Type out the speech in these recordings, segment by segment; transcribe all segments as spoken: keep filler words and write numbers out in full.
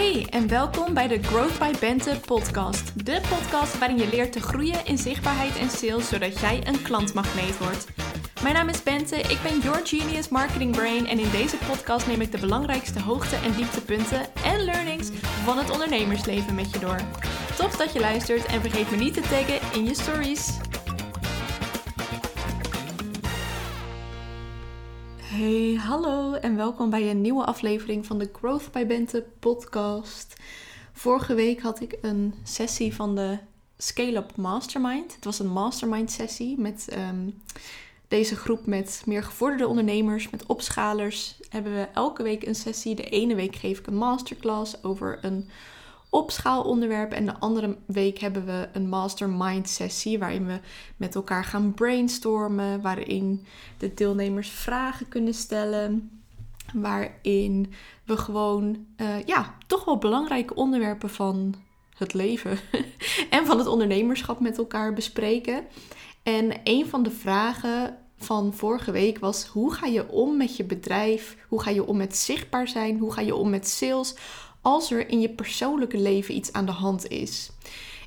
Hey en welkom bij de Growth by Bente podcast. De podcast waarin je leert te groeien in zichtbaarheid en sales, zodat jij een klantmagneet wordt. Mijn naam is Bente, ik ben Your Genius Marketing Brain en in deze podcast neem ik de belangrijkste hoogte- en dieptepunten en learnings van het ondernemersleven met je door. Tof dat je luistert en vergeet me niet te taggen in je stories. Hey, hallo en welkom bij een nieuwe aflevering van de Growth by Bente podcast. Vorige week had ik een sessie van de Scale Up Mastermind. Het was een mastermind sessie met um, deze groep met meer gevorderde ondernemers, met opschalers. Hebben we elke week een sessie. De ene week geef ik een masterclass over een opschaalonderwerp en de andere week hebben we een mastermind sessie waarin we met elkaar gaan brainstormen, waarin de deelnemers vragen kunnen stellen, waarin we gewoon uh, ja, toch wel belangrijke onderwerpen van het leven en van het ondernemerschap met elkaar bespreken. En een van de vragen van vorige week was: hoe ga je om met je bedrijf? Hoe ga je om met zichtbaar zijn? Hoe ga je om met sales als er in je persoonlijke leven iets aan de hand is?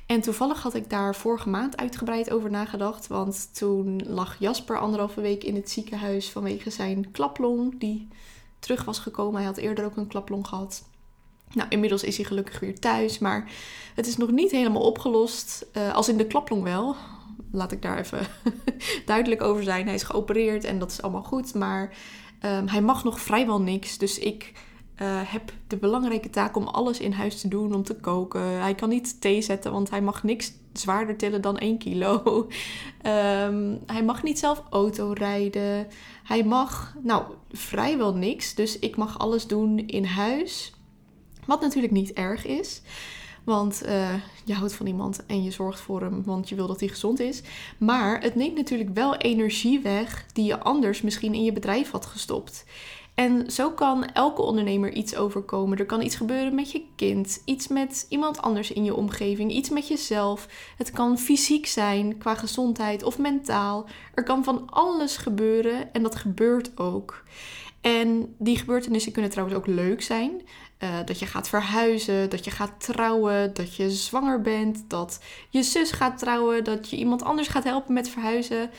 En toevallig had ik daar vorige maand uitgebreid over nagedacht. Want toen lag Jasper anderhalve week in het ziekenhuis vanwege zijn klaplong die terug was gekomen. Hij had eerder ook een klaplong gehad. Nou, inmiddels is hij gelukkig weer thuis. Maar het is nog niet helemaal opgelost. Uh, als in de klaplong wel. Laat ik daar even duidelijk over zijn. Hij is geopereerd en dat is allemaal goed. Maar um, hij mag nog vrijwel niks. Dus ik... Uh, heb de belangrijke taak om alles in huis te doen, om te koken. Hij kan niet thee zetten, want hij mag niks zwaarder tillen dan één kilo. um, hij mag niet zelf auto rijden. Hij mag, nou, vrijwel niks. Dus ik mag alles doen in huis. Wat natuurlijk niet erg is. Want uh, je houdt van iemand en je zorgt voor hem, want je wil dat hij gezond is. Maar het neemt natuurlijk wel energie weg die je anders misschien in je bedrijf had gestopt. En zo kan elke ondernemer iets overkomen. Er kan iets gebeuren met je kind, iets met iemand anders in je omgeving, iets met jezelf. Het kan fysiek zijn, qua gezondheid of mentaal. Er kan van alles gebeuren en dat gebeurt ook. En die gebeurtenissen kunnen trouwens ook leuk zijn. Uh, dat je gaat verhuizen, dat je gaat trouwen, dat je zwanger bent, dat je zus gaat trouwen, dat je iemand anders gaat helpen met verhuizen.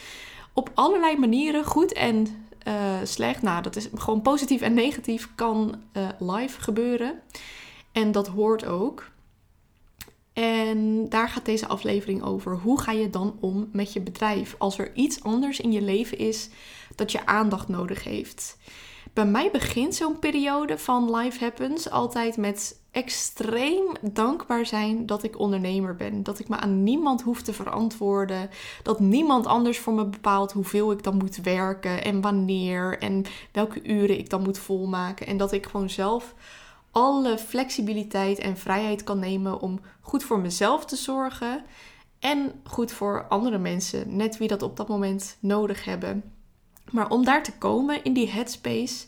Op allerlei manieren, goed en Uh, slecht, nou dat is gewoon positief en negatief, kan uh, live gebeuren. En dat hoort ook. En daar gaat deze aflevering over. Hoe ga je dan om met je bedrijf als er iets anders in je leven is dat je aandacht nodig heeft? Bij mij begint zo'n periode van life happens altijd met extreem dankbaar zijn dat ik ondernemer ben. Dat ik me aan niemand hoef te verantwoorden. Dat niemand anders voor me bepaalt hoeveel ik dan moet werken en wanneer en welke uren ik dan moet volmaken. En dat ik gewoon zelf alle flexibiliteit en vrijheid kan nemen om goed voor mezelf te zorgen en goed voor andere mensen, net wie dat op dat moment nodig hebben. Maar om daar te komen in die headspace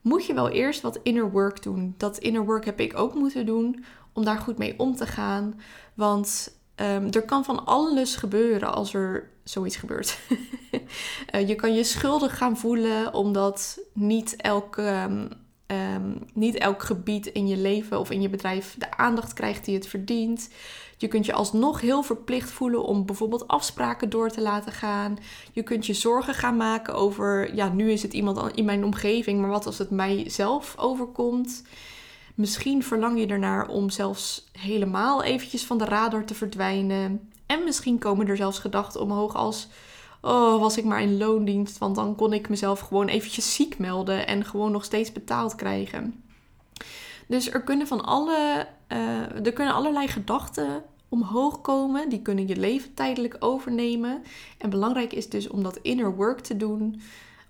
moet je wel eerst wat inner work doen. Dat inner work heb ik ook moeten doen om daar goed mee om te gaan. Want um, er kan van alles gebeuren als er zoiets gebeurt. uh, je kan je schuldig gaan voelen omdat niet elk, um, um, niet elk gebied in je leven of in je bedrijf de aandacht krijgt die het verdient. Je kunt je alsnog heel verplicht voelen om bijvoorbeeld afspraken door te laten gaan. Je kunt je zorgen gaan maken over, ja, nu is het iemand in mijn omgeving, maar wat als het mijzelf overkomt? Misschien verlang je ernaar om zelfs helemaal eventjes van de radar te verdwijnen. En misschien komen er zelfs gedachten omhoog als, oh, was ik maar in loondienst, want dan kon ik mezelf gewoon eventjes ziek melden en gewoon nog steeds betaald krijgen. Dus er kunnen, van alle, uh, er kunnen allerlei gedachten omhoog komen. Die kunnen je leven tijdelijk overnemen. En belangrijk is dus om dat inner work te doen.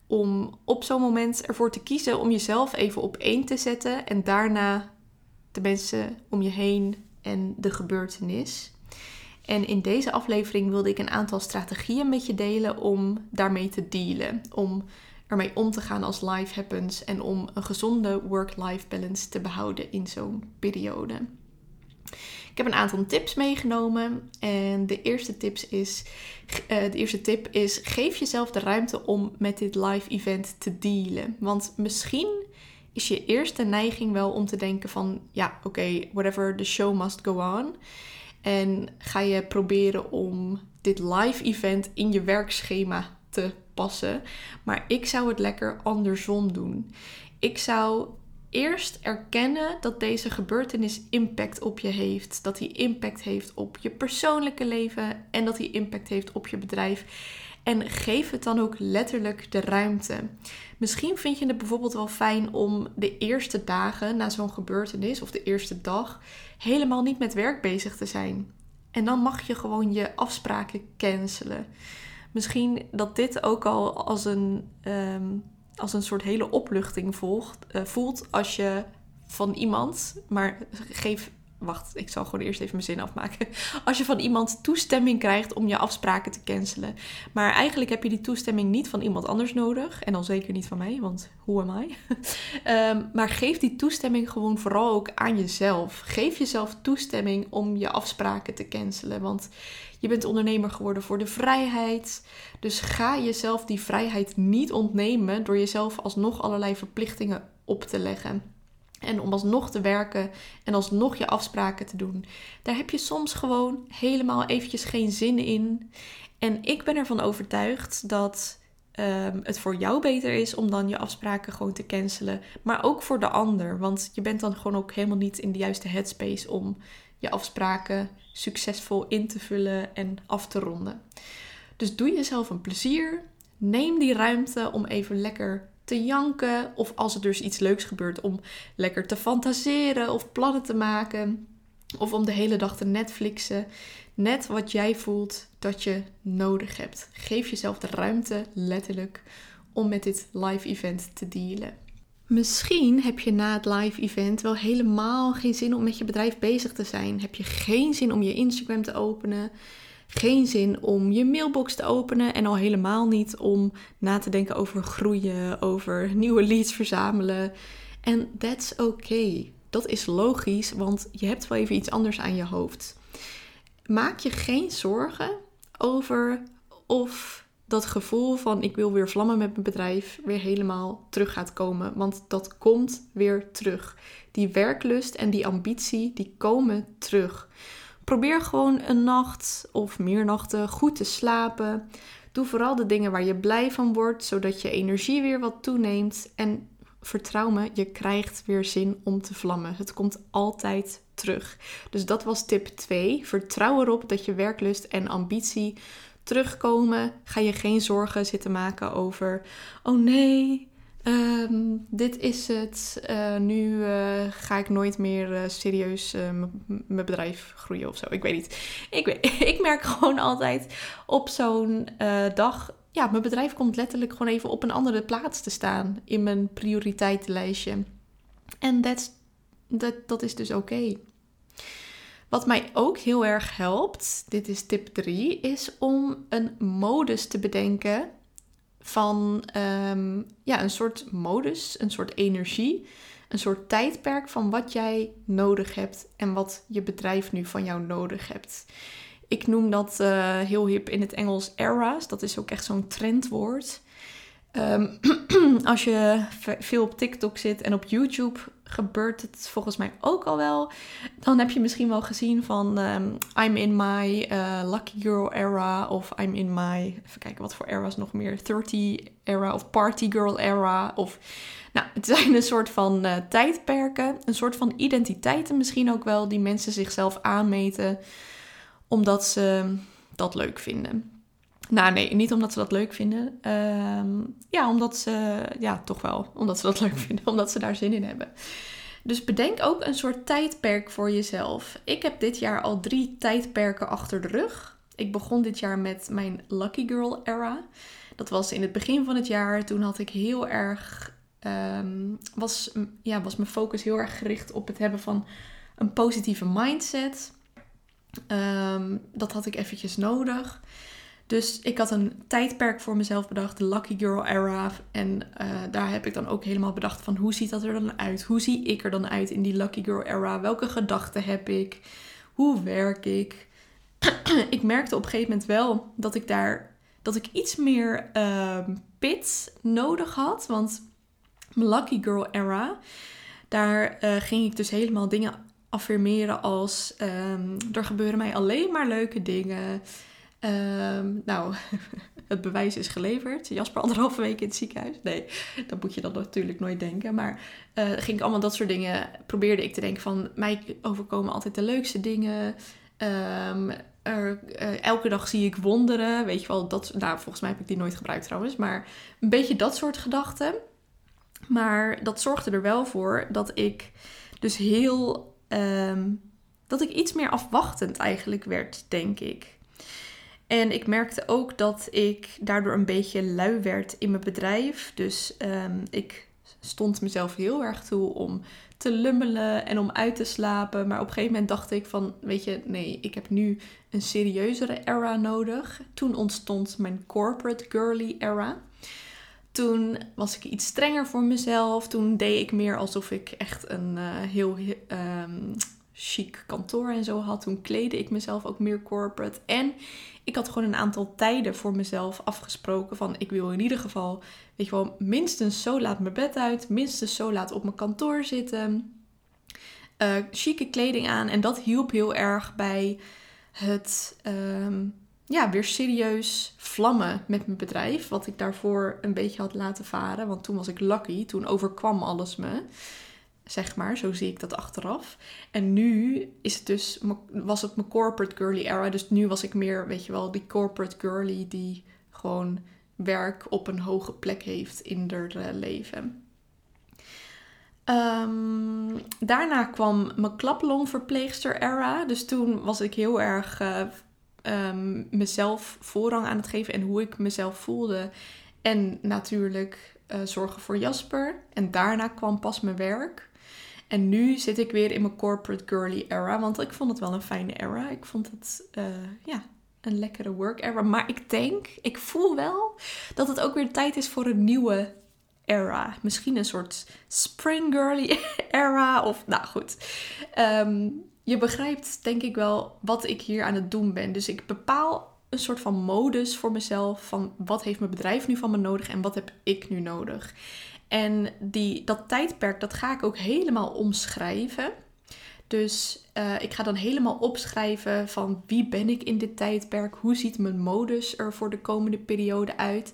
Om op zo'n moment ervoor te kiezen om jezelf even op één te zetten. En daarna de mensen om je heen en de gebeurtenis. En in deze aflevering wilde ik een aantal strategieën met je delen om daarmee te dealen. Om ermee om te gaan als life happens en om een gezonde work-life balance te behouden in zo'n periode. Ik heb een aantal tips meegenomen en de eerste, tips is, uh, de eerste tip is: geef jezelf de ruimte om met dit live event te dealen. Want misschien is je eerste neiging wel om te denken van, ja, oké, okay, whatever, the show must go on. En ga je proberen om dit live event in je werkschema te passen. Maar ik zou het lekker andersom doen. Ik zou eerst erkennen dat deze gebeurtenis impact op je heeft. Dat die impact heeft op je persoonlijke leven en dat die impact heeft op je bedrijf. En geef het dan ook letterlijk de ruimte. Misschien vind je het bijvoorbeeld wel fijn om de eerste dagen na zo'n gebeurtenis of de eerste dag helemaal niet met werk bezig te zijn. En dan mag je gewoon je afspraken cancelen. Misschien dat dit ook al als een, um, als een soort hele opluchting volgt, uh, voelt als je van iemand, maar geef... Wacht, ik zal gewoon eerst even mijn zin afmaken. Als je van iemand toestemming krijgt om je afspraken te cancelen. Maar eigenlijk heb je die toestemming niet van iemand anders nodig. En dan zeker niet van mij, want who am I? um, maar geef die toestemming gewoon vooral ook aan jezelf. Geef jezelf toestemming om je afspraken te cancelen. Want je bent ondernemer geworden voor de vrijheid. Dus ga jezelf die vrijheid niet ontnemen door jezelf alsnog allerlei verplichtingen op te leggen. En om alsnog te werken en alsnog je afspraken te doen. Daar heb je soms gewoon helemaal eventjes geen zin in. En ik ben ervan overtuigd dat um, het voor jou beter is om dan je afspraken gewoon te cancelen. Maar ook voor de ander. Want je bent dan gewoon ook helemaal niet in de juiste headspace om je afspraken succesvol in te vullen en af te ronden. Dus doe jezelf een plezier. Neem die ruimte om even lekker te janken, of als er dus iets leuks gebeurt, om lekker te fantaseren of plannen te maken, of om de hele dag te Netflixen. Net wat jij voelt dat je nodig hebt. Geef jezelf de ruimte, letterlijk, om met dit live event te dealen. Misschien heb je na het live event wel helemaal geen zin om met je bedrijf bezig te zijn. Heb je geen zin om je Instagram te openen? Geen zin om je mailbox te openen en al helemaal niet om na te denken over groeien, over nieuwe leads verzamelen. En that's okay. Dat is logisch, want je hebt wel even iets anders aan je hoofd. Maak je geen zorgen over of dat gevoel van ik wil weer vlammen met mijn bedrijf weer helemaal terug gaat komen. Want dat komt weer terug. Die werklust en die ambitie, die komen terug. Probeer gewoon een nacht of meer nachten goed te slapen. Doe vooral de dingen waar je blij van wordt, zodat je energie weer wat toeneemt. En vertrouw me, je krijgt weer zin om te vlammen. Het komt altijd terug. Dus dat was tip twee. Vertrouw erop dat je werklust en ambitie terugkomen. Ga je geen zorgen zitten maken over, oh nee, Um, dit is het. Uh, nu uh, ga ik nooit meer uh, serieus uh, mijn bedrijf groeien of zo. Ik weet niet. Ik, weet, ik merk gewoon altijd op zo'n uh, dag, ja, mijn bedrijf komt letterlijk gewoon even op een andere plaats te staan in mijn prioriteitenlijstje. En dat that, is dus oké. Okay. Wat mij ook heel erg helpt, dit is tip drie, is om een modus te bedenken van um, ja, een soort modus, een soort energie, een soort tijdperk van wat jij nodig hebt en wat je bedrijf nu van jou nodig hebt. Ik noem dat uh, heel hip in het Engels eras. Dat is ook echt zo'n trendwoord. Um, als je veel op TikTok zit en op YouTube gebeurt het volgens mij ook al wel. Dan heb je misschien wel gezien van um, I'm in my uh, Lucky Girl era. Of I'm in my, even kijken wat voor era's nog meer. dertig era of Party Girl era. Of, nou, het zijn een soort van uh, tijdperken. Een soort van identiteiten misschien ook wel. Die mensen zichzelf aanmeten. Omdat ze dat leuk vinden. Nou nee, niet omdat ze dat leuk vinden. Uh, ja, omdat ze... Ja, toch wel. Omdat ze dat leuk vinden. Omdat ze daar zin in hebben. Dus bedenk ook een soort tijdperk voor jezelf. Ik heb dit jaar al drie tijdperken achter de rug. Ik begon dit jaar met mijn Lucky Girl era. Dat was in het begin van het jaar. Toen had ik heel erg... Um, was, ja, was mijn focus heel erg gericht op het hebben van een positieve mindset. Um, dat had ik eventjes nodig. Dus ik had een tijdperk voor mezelf bedacht, de Lucky Girl era. En uh, daar heb ik dan ook helemaal bedacht van hoe ziet dat er dan uit? Hoe zie ik er dan uit in die Lucky Girl era? Welke gedachten heb ik? Hoe werk ik? Ik merkte op een gegeven moment wel dat ik daar dat ik iets meer uh, pit nodig had. Want mijn lucky girl era. Daar uh, ging ik dus helemaal dingen affirmeren als... Um, er gebeuren mij alleen maar leuke dingen. Um, nou, het bewijs is geleverd. Jasper anderhalve week in het ziekenhuis. Nee, dat moet je dan natuurlijk nooit denken. Maar uh, ging ik allemaal dat soort dingen... probeerde ik te denken van... mij overkomen altijd de leukste dingen... Um, er, uh, elke dag zie ik wonderen, weet je wel, dat, nou, volgens mij heb ik die nooit gebruikt trouwens, maar een beetje dat soort gedachten. Maar dat zorgde er wel voor dat ik dus heel, um, dat ik iets meer afwachtend eigenlijk werd, denk ik. En ik merkte ook dat ik daardoor een beetje lui werd in mijn bedrijf, dus um, ik stond mezelf heel erg toe om te lummelen en om uit te slapen. Maar op een gegeven moment dacht ik van, weet je, nee, ik heb nu een serieuzere era nodig. Toen ontstond mijn corporate girly era. Toen was ik iets strenger voor mezelf. Toen deed ik meer alsof ik echt een uh, heel um, chic kantoor en zo had. Toen kleedde ik mezelf ook meer corporate. En ik had gewoon een aantal tijden voor mezelf afgesproken van, ik wil in ieder geval, weet je wel, minstens zo laat mijn bed uit, minstens zo laat op mijn kantoor zitten, uh, chique kleding aan. En dat hielp heel erg bij het um, ja, weer serieus vlammen met mijn bedrijf, wat ik daarvoor een beetje had laten varen, want toen was ik lucky, toen overkwam alles me. Zeg maar, zo zie ik dat achteraf. En nu is het dus, was het mijn corporate girly era. Dus nu was ik meer, weet je wel, die corporate girly die gewoon werk op een hoge plek heeft in haar leven. Um, daarna kwam mijn klaplongverpleegster era. Dus toen was ik heel erg uh, um, mezelf voorrang aan het geven en hoe ik mezelf voelde. En natuurlijk uh, zorgen voor Jasper. En daarna kwam pas mijn werk. En nu zit ik weer in mijn corporate girly era. Want ik vond het wel een fijne era. Ik vond het uh, ja, een lekkere work era. Maar ik denk, ik voel wel dat het ook weer tijd is voor een nieuwe era. Misschien een soort spring girly era. Of nou goed. Um, je begrijpt denk ik wel wat ik hier aan het doen ben. Dus ik bepaal een soort van modus voor mezelf. Van wat heeft mijn bedrijf nu van me nodig en wat heb ik nu nodig? En die, dat tijdperk, dat ga ik ook helemaal omschrijven. Dus uh, ik ga dan helemaal opschrijven van wie ben ik in dit tijdperk? Hoe ziet mijn modus er voor de komende periode uit?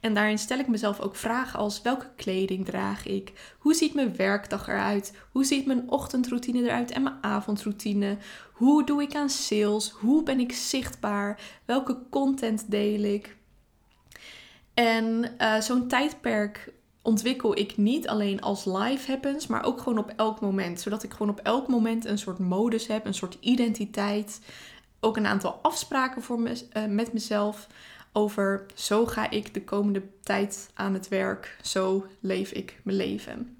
En daarin stel ik mezelf ook vragen als welke kleding draag ik? Hoe ziet mijn werkdag eruit? Hoe ziet mijn ochtendroutine eruit en mijn avondroutine? Hoe doe ik aan sales? Hoe ben ik zichtbaar? Welke content deel ik? En uh, zo'n tijdperk ontwikkel ik niet alleen als life happens, maar ook gewoon op elk moment. Zodat ik gewoon op elk moment een soort modus heb, een soort identiteit. Ook een aantal afspraken voor me, uh, met mezelf over zo ga ik de komende tijd aan het werk. Zo leef ik mijn leven.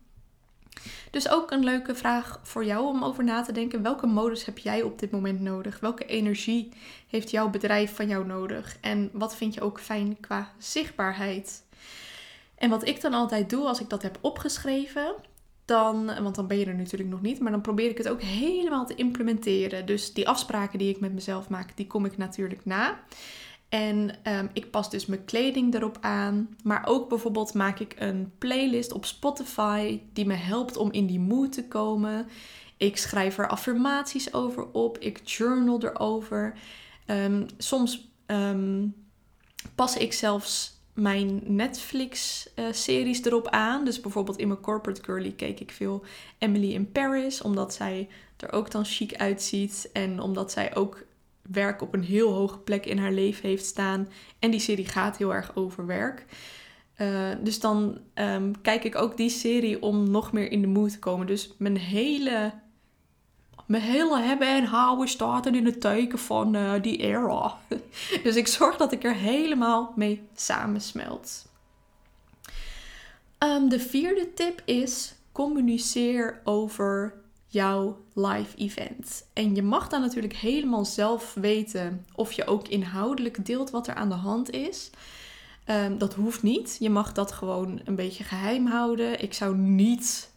Dus ook een leuke vraag voor jou om over na te denken. Welke modus heb jij op dit moment nodig? Welke energie heeft jouw bedrijf van jou nodig? En wat vind je ook fijn qua zichtbaarheid? En wat ik dan altijd doe als ik dat heb opgeschreven, dan, want dan ben je er natuurlijk nog niet, maar dan probeer ik het ook helemaal te implementeren. Dus die afspraken die ik met mezelf maak, die kom ik natuurlijk na. En um, ik pas dus mijn kleding erop aan. Maar ook bijvoorbeeld maak ik een playlist op Spotify die me helpt om in die mood te komen. Ik schrijf er affirmaties over op. Ik journal erover. Um, soms um, pas ik zelfs mijn Netflix-series uh, erop aan. Dus bijvoorbeeld in mijn corporate girly keek ik veel Emily in Paris. Omdat zij er ook dan chic uitziet. En omdat zij ook werk op een heel hoge plek in haar leven heeft staan. En die serie gaat heel erg over werk. Uh, dus dan um, kijk ik ook die serie om nog meer in de mood te komen. Dus mijn hele, mijn hele hebben en houden staat er in het teken van uh, die era. Dus ik zorg dat ik er helemaal mee samensmelt. Um, de vierde tip is communiceer over jouw live event. En je mag dan natuurlijk helemaal zelf weten of je ook inhoudelijk deelt wat er aan de hand is. Um, dat hoeft niet. Je mag dat gewoon een beetje geheim houden. Ik zou niet...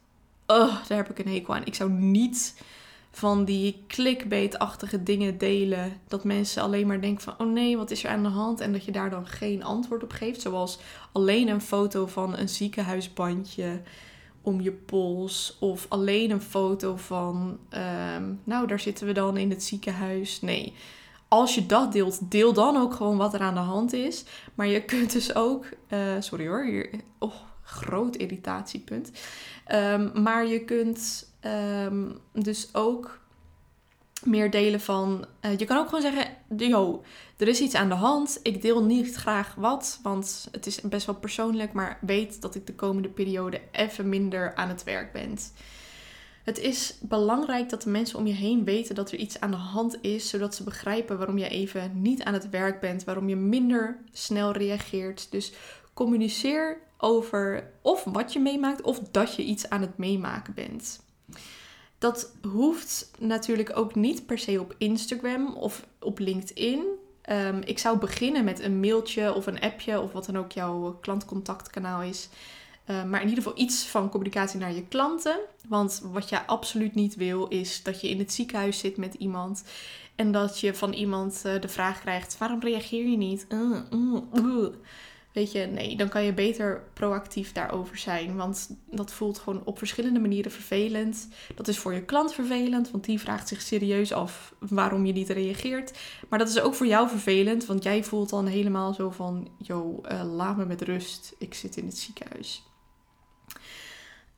Oh, daar heb ik een hekel aan. Ik zou niet van die clickbait-achtige dingen delen. Dat mensen alleen maar denken van, oh nee, wat is er aan de hand? En dat je daar dan geen antwoord op geeft. Zoals alleen een foto van een ziekenhuisbandje om je pols. Of alleen een foto van, um, nou daar zitten we dan in het ziekenhuis. Nee, als je dat deelt, deel dan ook gewoon wat er aan de hand is. Maar je kunt dus ook, uh, sorry hoor, hier, oh, groot irritatiepunt. Um, maar je kunt... Um, dus ook meer delen van... Uh, je kan ook gewoon zeggen... Yo, er is iets aan de hand. Ik deel niet graag wat. Want het is best wel persoonlijk. Maar weet dat ik de komende periode even minder aan het werk ben. Het is belangrijk dat de mensen om je heen weten dat er iets aan de hand is. Zodat ze begrijpen waarom je even niet aan het werk bent. Waarom je minder snel reageert. Dus communiceer over of wat je meemaakt. Of dat je iets aan het meemaken bent. Dat hoeft natuurlijk ook niet per se op Instagram of op LinkedIn. Um, ik zou beginnen met een mailtje of een appje of wat dan ook jouw klantcontactkanaal is. Uh, maar in ieder geval iets van communicatie naar je klanten. Want wat je absoluut niet wil is dat je in het ziekenhuis zit met iemand. En dat je van iemand uh, de vraag krijgt, waarom reageer je niet? Uh, uh, uh. Weet je, nee, dan kan je beter proactief daarover zijn. Want dat voelt gewoon op verschillende manieren vervelend. Dat is voor je klant vervelend, want die vraagt zich serieus af waarom je niet reageert. Maar dat is ook voor jou vervelend, want jij voelt dan helemaal zo van... Yo, uh, laat me met rust, ik zit in het ziekenhuis.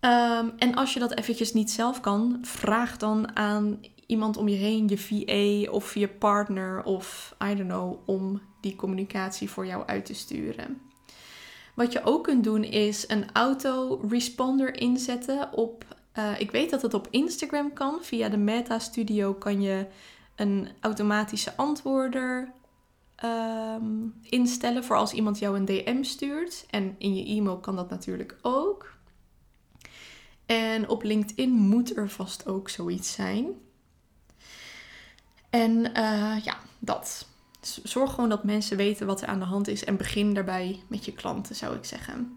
Um, en als je dat eventjes niet zelf kan, vraag dan aan iemand om je heen, je V A of je partner of I don't know, om die communicatie voor jou uit te sturen. Wat je ook kunt doen is een auto-responder inzetten op... Uh, ik weet dat het op Instagram kan. Via de Meta Studio kan je een automatische antwoorder um, instellen voor als iemand jou een D M stuurt. En in je e-mail kan dat natuurlijk ook. En op LinkedIn moet er vast ook zoiets zijn. En uh, ja, dat... Zorg gewoon dat mensen weten wat er aan de hand is en begin daarbij met je klanten, zou ik zeggen.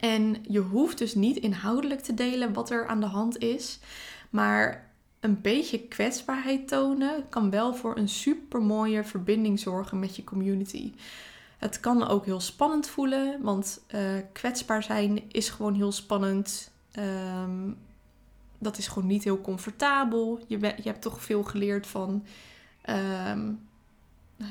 En je hoeft dus niet inhoudelijk te delen wat er aan de hand is, maar een beetje kwetsbaarheid tonen kan wel voor een supermooie verbinding zorgen met je community. Het kan ook heel spannend voelen, want uh, kwetsbaar zijn is gewoon heel spannend. Um, dat is gewoon niet heel comfortabel. Je, je hebt toch veel geleerd van... Um,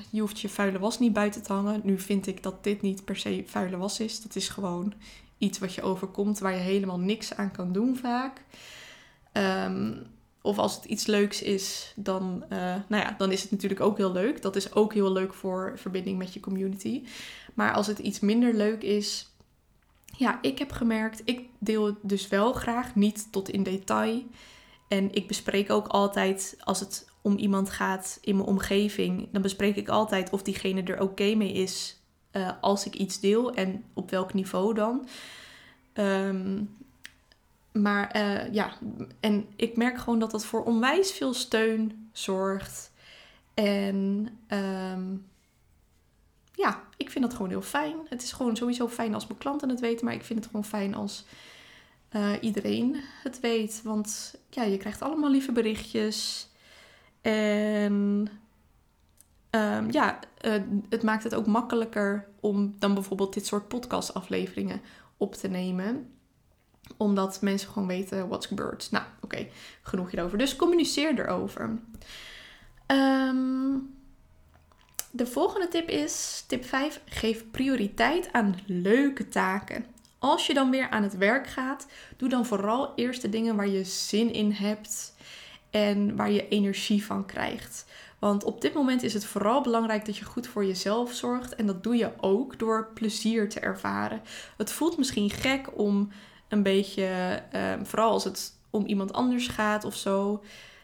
Je hoeft je vuile was niet buiten te hangen. Nu vind ik dat dit niet per se vuile was is. Dat is gewoon iets wat je overkomt waar je helemaal niks aan kan doen vaak. Um, of als het iets leuks is, dan, uh, nou ja, dan is het natuurlijk ook heel leuk. Dat is ook heel leuk voor verbinding met je community. Maar als het iets minder leuk is... Ja, ik heb gemerkt, ik deel het dus wel graag, niet tot in detail. En ik bespreek ook altijd als het... om iemand gaat in mijn omgeving, dan bespreek ik altijd of diegene er oké okay mee is uh, als ik iets deel en op welk niveau dan. Um, maar uh, ja, en ik merk gewoon dat dat voor onwijs veel steun zorgt. En um, ja, ik vind dat gewoon heel fijn. Het is gewoon sowieso fijn als mijn klanten het weten, maar ik vind het gewoon fijn als... Uh, iedereen het weet, want ja, je krijgt allemaal lieve berichtjes. En um, ja, uh, het maakt het ook makkelijker om dan bijvoorbeeld dit soort podcastafleveringen op te nemen. Omdat mensen gewoon weten what's gebeurd. Nou, oké, okay, genoeg hierover. Dus communiceer erover. Um, de volgende tip is, tip vijf, geef prioriteit aan leuke taken. Als je dan weer aan het werk gaat, doe dan vooral eerst de dingen waar je zin in hebt... En waar je energie van krijgt. Want op dit moment is het vooral belangrijk dat je goed voor jezelf zorgt. En dat doe je ook door plezier te ervaren. Het voelt misschien gek om een beetje, eh, vooral als het om iemand anders gaat of zo.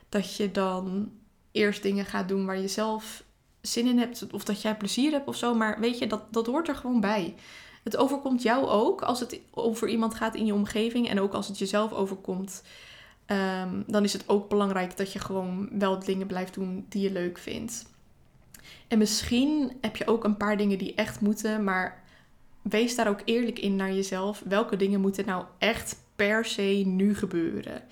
Dat je dan eerst dingen gaat doen waar je zelf zin in hebt. Of dat jij plezier hebt of zo. Maar weet je, dat, dat hoort er gewoon bij. Het overkomt jou ook als het over iemand gaat in je omgeving. En ook als het jezelf overkomt. Um, dan is het ook belangrijk dat je gewoon wel dingen blijft doen die je leuk vindt. En misschien heb je ook een paar dingen die echt moeten, maar wees daar ook eerlijk in naar jezelf. Welke dingen moeten nou echt per se nu gebeuren?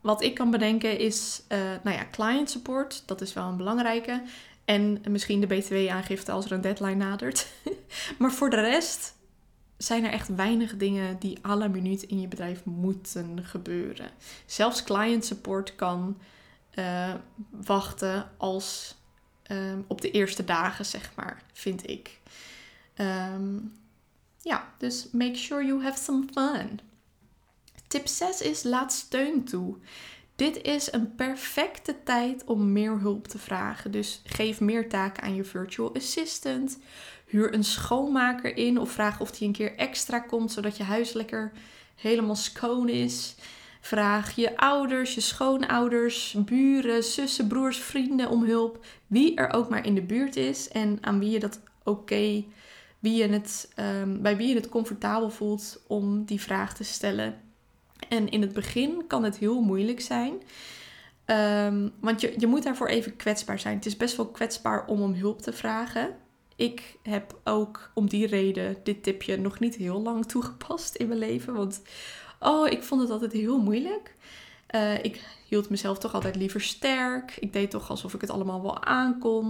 wat ik kan bedenken is, uh, nou ja, client support. Dat is wel een belangrijke. En misschien de B T W-aangifte als er een deadline nadert. Maar voor de rest zijn er echt weinig dingen die à la minuut in je bedrijf moeten gebeuren. Zelfs client support kan uh, wachten als um, op de eerste dagen, zeg maar, vind ik. Um, ja, dus make sure you have some fun. Tip zes is laat steun toe. Dit is een perfecte tijd om meer hulp te vragen. Dus geef meer taken aan je virtual assistant. Huur een schoonmaker in of vraag of die een keer extra komt, zodat je huis lekker helemaal schoon is. Vraag je ouders, je schoonouders, buren, zussen, broers, vrienden om hulp. Wie er ook maar in de buurt is en aan wie je dat oké, wie je het, um, bij wie je het comfortabel voelt om die vraag te stellen. En in het begin kan het heel moeilijk zijn. Um, want je, je moet daarvoor even kwetsbaar zijn. Het is best wel kwetsbaar om om hulp te vragen. Ik heb ook om die reden dit tipje nog niet heel lang toegepast in mijn leven. Want oh, ik vond het altijd heel moeilijk. Uh, ik hield mezelf toch altijd liever sterk. Ik deed toch alsof ik het allemaal wel aankon.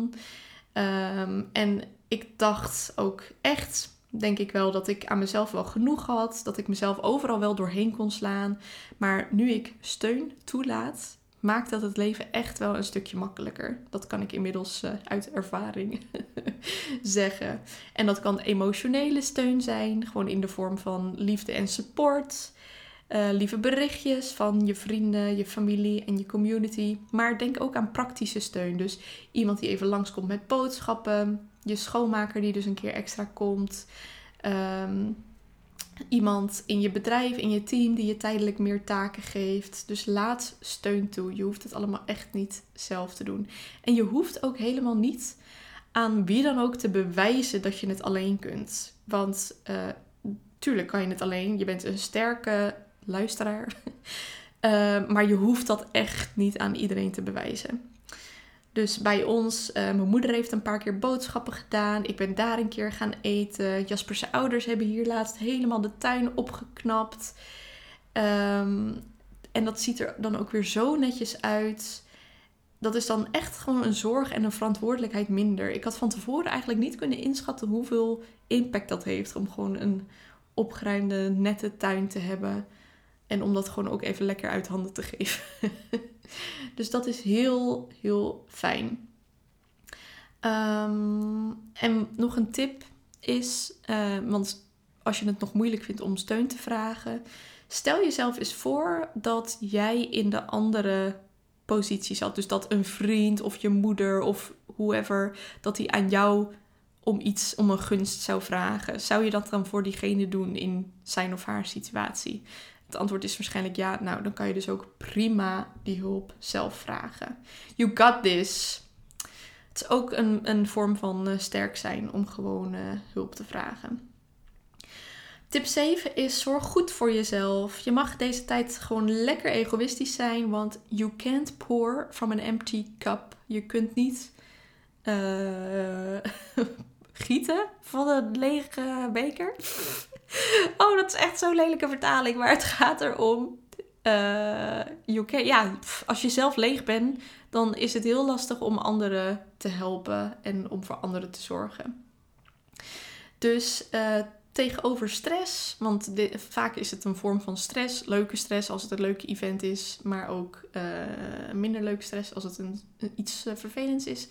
Um, en ik dacht ook echt, denk ik wel, dat ik aan mezelf wel genoeg had. Dat ik mezelf overal wel doorheen kon slaan. Maar nu ik steun toelaat, maakt dat het leven echt wel een stukje makkelijker. Dat kan ik inmiddels uh, uit ervaring zeggen. En dat kan emotionele steun zijn. Gewoon in de vorm van liefde en support. Uh, lieve berichtjes van je vrienden, je familie en je community. Maar denk ook aan praktische steun. Dus iemand die even langskomt met boodschappen. Je schoonmaker die dus een keer extra komt. Um, iemand in je bedrijf, in je team die je tijdelijk meer taken geeft. Dus laat steun toe. Je hoeft het allemaal echt niet zelf te doen. En je hoeft ook helemaal niet aan wie dan ook te bewijzen dat je het alleen kunt. Want uh, tuurlijk kan je het alleen. Je bent een sterke luisteraar. uh, maar je hoeft dat echt niet aan iedereen te bewijzen. Dus bij ons, uh, mijn moeder heeft een paar keer boodschappen gedaan. Ik ben daar een keer gaan eten. Jasper's ouders hebben hier laatst helemaal de tuin opgeknapt. Um, en dat ziet er dan ook weer zo netjes uit. Dat is dan echt gewoon een zorg en een verantwoordelijkheid minder. Ik had van tevoren eigenlijk niet kunnen inschatten hoeveel impact dat heeft. Om gewoon een opgeruimde, nette tuin te hebben. En om dat gewoon ook even lekker uit handen te geven. Dus dat is heel, heel fijn. Um, en nog een tip is, uh, want als je het nog moeilijk vindt om steun te vragen, stel jezelf eens voor dat jij in de andere positie zat. Dus dat een vriend of je moeder of whoever, dat die aan jou om iets, om een gunst zou vragen. Zou je dat dan voor diegene doen in zijn of haar situatie? Het antwoord is waarschijnlijk ja. Nou, dan kan je dus ook prima die hulp zelf vragen. You got this. Het is ook een, een vorm van uh, sterk zijn om gewoon uh, hulp te vragen. Tip zeven is zorg goed voor jezelf. Je mag deze tijd gewoon lekker egoïstisch zijn. Want you can't pour from an empty cup. Je kunt niet uh, gieten van een lege beker. Oh, dat is echt zo'n lelijke vertaling. Maar het gaat erom. Uh, you can, ja, als je zelf leeg bent, dan is het heel lastig om anderen te helpen en om voor anderen te zorgen. Dus uh, tegenover stress, want de, vaak is het een vorm van stress. Leuke stress als het een leuk event is, maar ook uh, minder leuk stress als het een, een iets uh, vervelends is.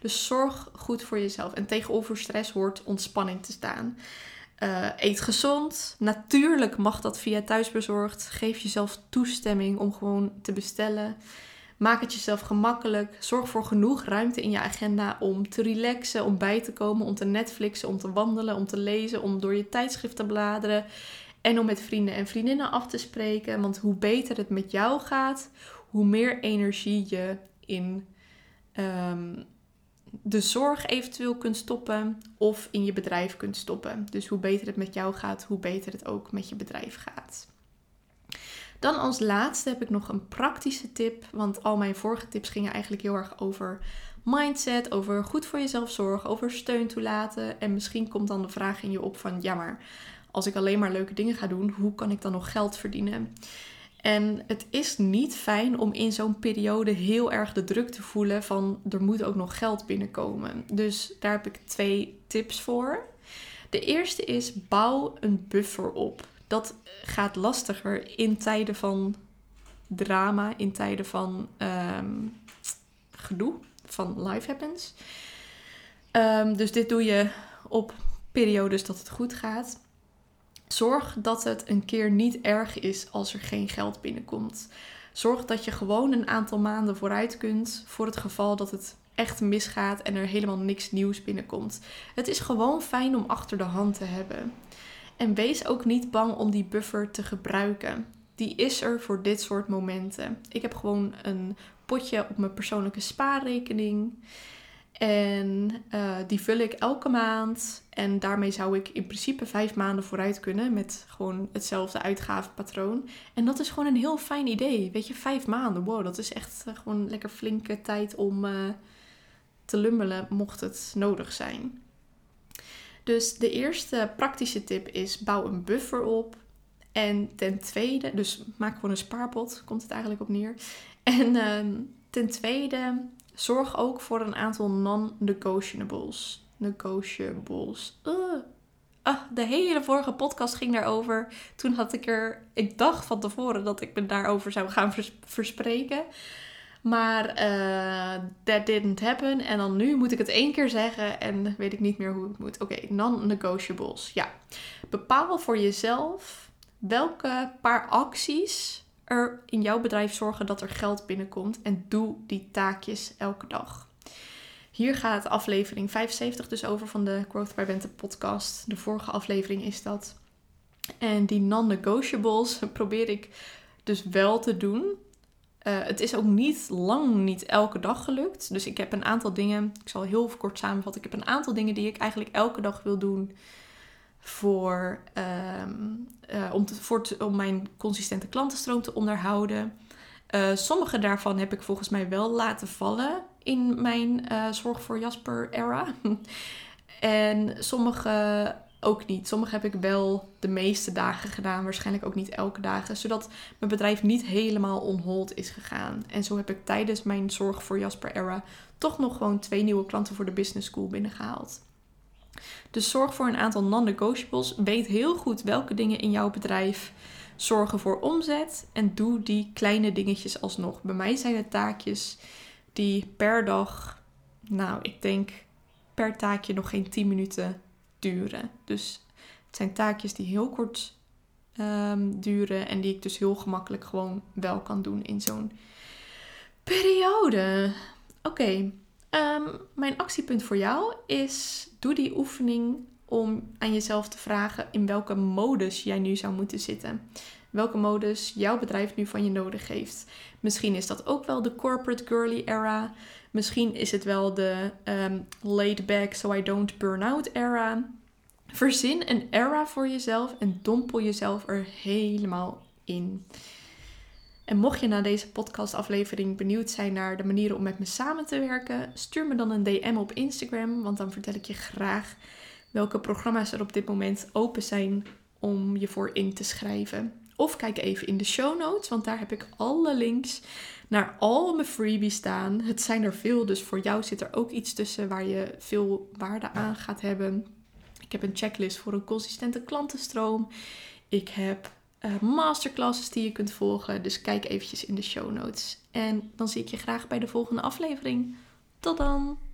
Dus zorg goed voor jezelf. En tegenover stress hoort ontspanning te staan. Uh, eet gezond. Natuurlijk mag dat via thuisbezorgd. Geef jezelf toestemming om gewoon te bestellen. Maak het jezelf gemakkelijk. Zorg voor genoeg ruimte in je agenda om te relaxen, om bij te komen, om te Netflixen, om te wandelen, om te lezen, om door je tijdschrift te bladeren. En om met vrienden en vriendinnen af te spreken. Want hoe beter het met jou gaat, hoe meer energie je in Um, de zorg eventueel kunt stoppen of in je bedrijf kunt stoppen. Dus hoe beter het met jou gaat, hoe beter het ook met je bedrijf gaat. Dan als laatste heb ik nog een praktische tip. Want al mijn vorige tips gingen eigenlijk heel erg over mindset, over goed voor jezelf zorgen, over steun toelaten. En misschien komt dan de vraag in je op van, ja maar als ik alleen maar leuke dingen ga doen, hoe kan ik dan nog geld verdienen? En het is niet fijn om in zo'n periode heel erg de druk te voelen van er moet ook nog geld binnenkomen. Dus daar heb ik twee tips voor. De eerste is bouw een buffer op. Dat gaat lastiger in tijden van drama, in tijden van um, gedoe, van life happens. Um, dus dit doe je op periodes dat het goed gaat. Zorg dat het een keer niet erg is als er geen geld binnenkomt. Zorg dat je gewoon een aantal maanden vooruit kunt voor het geval dat het echt misgaat en er helemaal niks nieuws binnenkomt. Het is gewoon fijn om achter de hand te hebben. En wees ook niet bang om die buffer te gebruiken. Die is er voor dit soort momenten. Ik heb gewoon een potje op mijn persoonlijke spaarrekening. En uh, die vul ik elke maand. En daarmee zou ik in principe vijf maanden vooruit kunnen. Met gewoon hetzelfde uitgavenpatroon. En dat is gewoon een heel fijn idee. Weet je, vijf maanden. Wow, dat is echt uh, gewoon lekker flinke tijd om uh, te lummelen. Mocht het nodig zijn. Dus de eerste praktische tip is bouw een buffer op. En ten tweede, dus maak gewoon een spaarpot. Komt het eigenlijk op neer. En uh, ten tweede... zorg ook voor een aantal non-negotiables. Negotiables. Uh. Ah, de hele vorige podcast ging daarover. Toen had ik er... Ik dacht van tevoren dat ik me daarover zou gaan vers- verspreken. Maar uh, that didn't happen. En dan nu moet ik het één keer zeggen en weet ik niet meer hoe het moet. Oké, okay, non-negotiables. Ja. Bepaal voor jezelf welke paar acties er in jouw bedrijf zorgen dat er geld binnenkomt en doe die taakjes elke dag. Hier gaat aflevering vijfenzeventig dus over van de Growth by Bente podcast. De vorige aflevering is dat. En die non-negotiables probeer ik dus wel te doen. Uh, het is ook niet lang niet elke dag gelukt. Dus ik heb een aantal dingen, ik zal heel kort samenvatten. Ik heb een aantal dingen die ik eigenlijk elke dag wil doen. Voor, um, uh, om, te, voor te, om mijn consistente klantenstroom te onderhouden. Uh, sommige daarvan heb ik volgens mij wel laten vallen in mijn uh, Zorg voor Jasper era. En sommige ook niet. Sommige heb ik wel de meeste dagen gedaan. Waarschijnlijk ook niet elke dagen. Zodat mijn bedrijf niet helemaal on hold is gegaan. En zo heb ik tijdens mijn Zorg voor Jasper era toch nog gewoon twee nieuwe klanten voor de business school binnengehaald. Dus zorg voor een aantal non-negotiables. Weet heel goed welke dingen in jouw bedrijf zorgen voor omzet. En doe die kleine dingetjes alsnog. Bij mij zijn het taakjes die per dag, nou ik denk per taakje nog geen tien minuten duren. Dus het zijn taakjes die heel kort um, duren. En die ik dus heel gemakkelijk gewoon wel kan doen in zo'n periode. Oké. Okay. Um, mijn actiepunt voor jou is, doe die oefening om aan jezelf te vragen in welke modus jij nu zou moeten zitten. Welke modus jouw bedrijf nu van je nodig heeft. Misschien is dat ook wel de corporate girly era. Misschien is het wel de um, laid back so I don't burn out era. Verzin een era voor jezelf en dompel jezelf er helemaal in. En mocht je na deze podcastaflevering benieuwd zijn naar de manieren om met me samen te werken, stuur me dan een D M op Instagram, want dan vertel ik je graag welke programma's er op dit moment open zijn om je voor in te schrijven. Of kijk even in de show notes, want daar heb ik alle links naar al mijn freebies staan. Het zijn er veel, dus voor jou zit er ook iets tussen waar je veel waarde aan gaat hebben. Ik heb een checklist voor een consistente klantenstroom. Ik heb Uh, masterclasses die je kunt volgen. Dus kijk eventjes in de show notes. En dan zie ik je graag bij de volgende aflevering. Tot dan!